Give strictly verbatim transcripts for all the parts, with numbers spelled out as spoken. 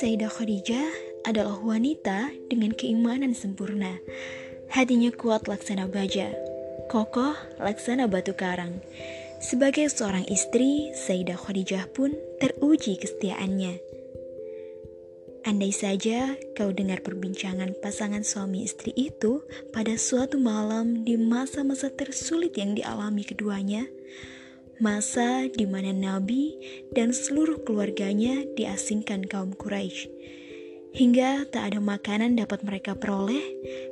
Sayyidah Khadijah adalah wanita dengan keimanan sempurna. Hatinya kuat laksana baja, kokoh laksana batu karang. Sebagai seorang istri, Sayyidah Khadijah pun teruji kesetiaannya. Andai saja kau dengar perbincangan pasangan suami istri itu pada suatu malam di masa-masa tersulit yang dialami keduanya, masa di mana Nabi dan seluruh keluarganya diasingkan kaum Quraisy, hingga tak ada makanan dapat mereka peroleh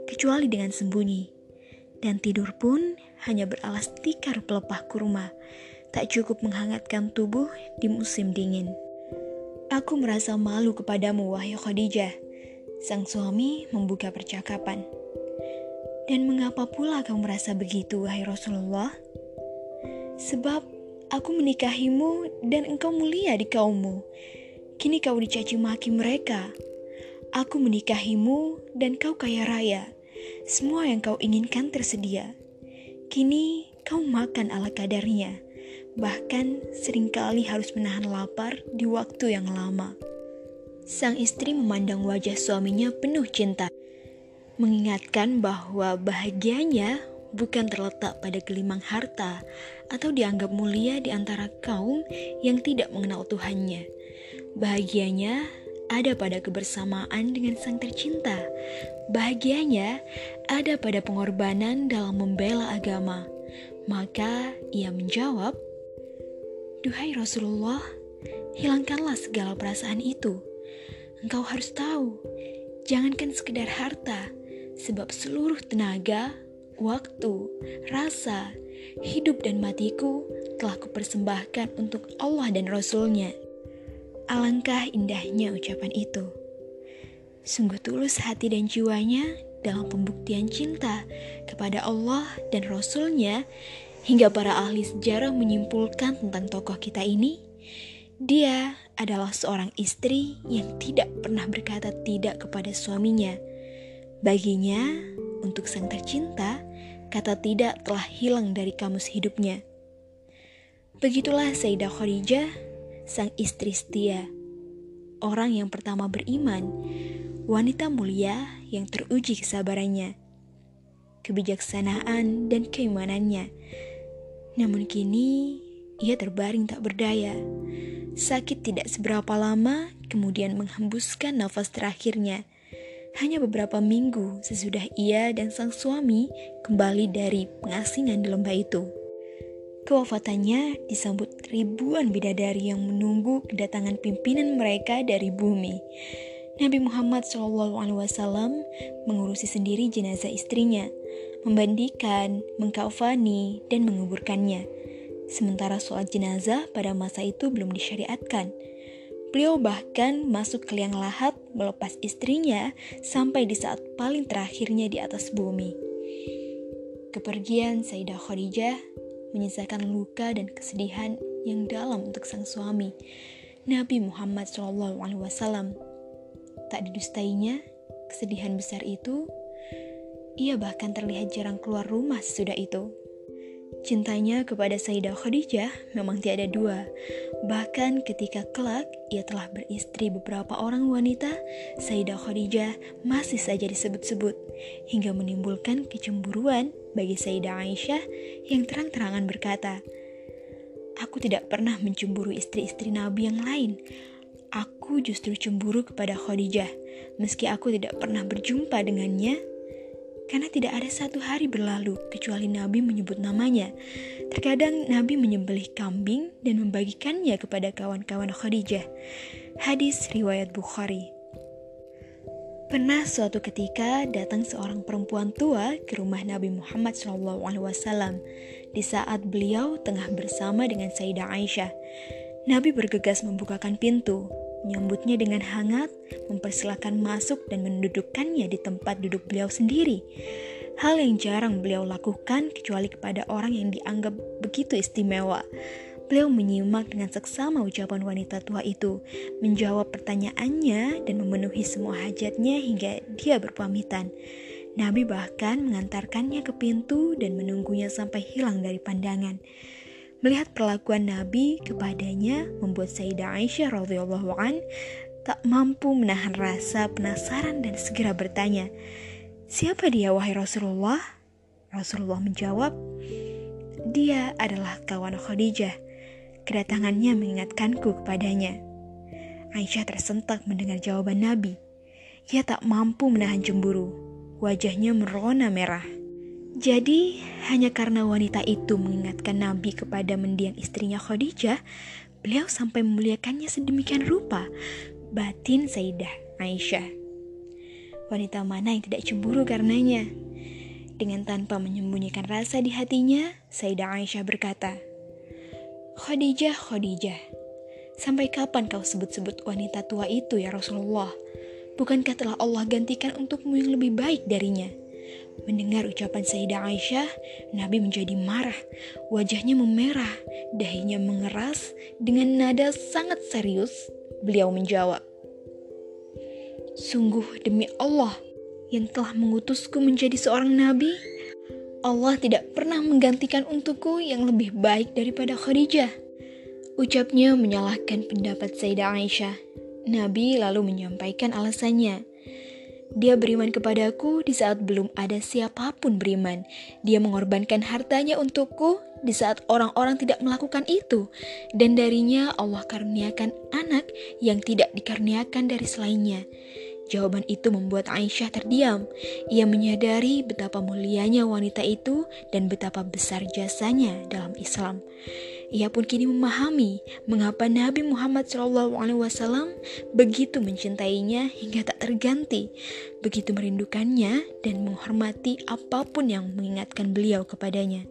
kecuali dengan sembunyi, dan tidur pun hanya beralas tikar pelepah kurma, tak cukup menghangatkan tubuh di musim dingin. Aku merasa malu kepadamu, wahai Khadijah. Sang suami membuka percakapan. Dan mengapa pula kamu merasa begitu, wahai Rasulullah? Sebab aku menikahimu dan engkau mulia di kaummu. Kini kau dicaci maki mereka. Aku menikahimu dan kau kaya raya. Semua yang kau inginkan tersedia. Kini kau makan ala kadarnya. Bahkan seringkali harus menahan lapar di waktu yang lama. Sang istri memandang wajah suaminya penuh cinta, mengingatkan bahwa bahagianya bukan terletak pada gelimang harta atau dianggap mulia di antara kaum yang tidak mengenal Tuhannya. Bahagianya ada pada kebersamaan dengan sang tercinta. Bahagianya ada pada pengorbanan dalam membela agama. Maka ia menjawab, "Duhai Rasulullah, hilangkanlah segala perasaan itu. Engkau harus tahu, jangankan sekedar harta, sebab seluruh tenaga, waktu, rasa, hidup dan matiku telah kupersembahkan untuk Allah dan Rasul-Nya." Alangkah indahnya ucapan itu. Sungguh tulus hati dan jiwanya dalam pembuktian cinta kepada Allah dan Rasul-Nya, hingga para ahli sejarah menyimpulkan tentang tokoh kita ini, dia adalah seorang istri yang tidak pernah berkata tidak kepada suaminya. Baginya, untuk sang tercinta, kata tidak telah hilang dari kamus hidupnya. Begitulah Sayyidah Khadijah, sang istri setia, orang yang pertama beriman, wanita mulia yang teruji kesabarannya, kebijaksanaan dan keimanannya. Namun kini ia terbaring tak berdaya. Sakit tidak seberapa lama kemudian menghembuskan nafas terakhirnya. Hanya beberapa minggu sesudah ia dan sang suami kembali dari pengasingan di lembah itu. Kewafatannya disambut ribuan bidadari yang menunggu kedatangan pimpinan mereka dari bumi. Nabi Muhammad shallallahu alaihi wasallam mengurusi sendiri jenazah istrinya, membandikan, mengkafani, dan menguburkannya. Sementara sholat jenazah pada masa itu belum disyariatkan. Beliau bahkan masuk ke liang lahat melepas istrinya sampai di saat paling terakhirnya di atas bumi. Kepergian Sayyidah Khadijah menyisakan luka dan kesedihan yang dalam untuk sang suami, Nabi Muhammad shallallahu alaihi wasallam. Tak didustainya, kesedihan besar itu, ia bahkan terlihat jarang keluar rumah sesudah itu. Cintanya kepada Sayyidah Khadijah memang tiada dua. Bahkan ketika kelak ia telah beristri beberapa orang wanita, Sayyidah Khadijah masih saja disebut-sebut, hingga menimbulkan kecemburuan bagi Sayyidah Aisyah yang terang-terangan berkata, "Aku tidak pernah mencemburu istri-istri Nabi yang lain. Aku justru cemburu kepada Khadijah, meski aku tidak pernah berjumpa dengannya, karena tidak ada satu hari berlalu kecuali Nabi menyebut namanya. Terkadang Nabi menyembelih kambing dan membagikannya kepada kawan-kawan Khadijah." Hadis riwayat Bukhari. Pernah suatu ketika datang seorang perempuan tua ke rumah Nabi Muhammad shallallahu alaihi wasallam di saat beliau tengah bersama dengan Sayyidah Aisyah. Nabi bergegas membukakan pintu, menyambutnya dengan hangat, mempersilakan masuk dan mendudukkannya di tempat duduk beliau sendiri. Hal yang jarang beliau lakukan kecuali kepada orang yang dianggap begitu istimewa. Beliau menyimak dengan seksama ucapan wanita tua itu, menjawab pertanyaannya dan memenuhi semua hajatnya hingga dia berpamitan. Nabi bahkan mengantarkannya ke pintu dan menunggunya sampai hilang dari pandangan. Melihat perlakuan Nabi kepadanya membuat Sayyidah Aisyah radhiyallahu anha tak mampu menahan rasa penasaran dan segera bertanya, "Siapa dia, wahai Rasulullah?" Rasulullah menjawab, "Dia adalah kawan Khadijah. Kedatangannya mengingatkanku kepadanya." Aisyah tersentak mendengar jawaban Nabi. Ia tak mampu menahan cemburu. Wajahnya merona merah. Jadi, hanya karena wanita itu mengingatkan Nabi kepada mendiang istrinya Khadijah, beliau sampai memuliakannya sedemikian rupa, batin Sayyidah Aisyah. Wanita mana yang tidak cemburu karenanya? Dengan tanpa menyembunyikan rasa di hatinya, Sayyidah Aisyah berkata, "Khadijah, Khadijah, sampai kapan kau sebut-sebut wanita tua itu ya Rasulullah? Bukankah telah Allah gantikan untukmu yang lebih baik darinya?" Mendengar ucapan Sayyidah Aisyah, Nabi menjadi marah. Wajahnya memerah, dahinya mengeras. Dengan nada sangat serius, beliau menjawab, "Sungguh demi Allah yang telah mengutusku menjadi seorang nabi, Allah tidak pernah menggantikan untukku yang lebih baik daripada Khadijah." Ucapnya menyalahkan pendapat Sayyidah Aisyah. Nabi lalu menyampaikan alasannya. "Dia beriman kepadaku di saat belum ada siapapun beriman. Dia mengorbankan hartanya untukku di saat orang-orang tidak melakukan itu. Dan darinya Allah karuniakan anak yang tidak dikaruniakan dari selainnya." Jawaban itu membuat Aisyah terdiam. Ia menyadari betapa mulianya wanita itu dan betapa besar jasanya dalam Islam. Ia pun kini memahami mengapa Nabi Muhammad shallallahu alaihi wasallam begitu mencintainya hingga tak terganti, begitu merindukannya dan menghormati apapun yang mengingatkan beliau kepadanya.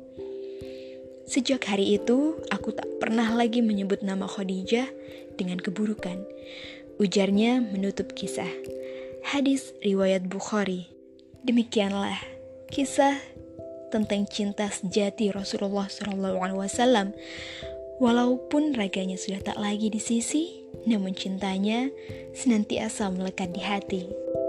"Sejak hari itu, aku tak pernah lagi menyebut nama Khadijah dengan keburukan," ujarnya menutup kisah. Hadis riwayat Bukhari. Demikianlah kisah tentang cinta sejati Rasulullah shallallahu alaihi wasallam. Walaupun raganya sudah tak lagi di sisi, namun cintanya senantiasa melekat di hati.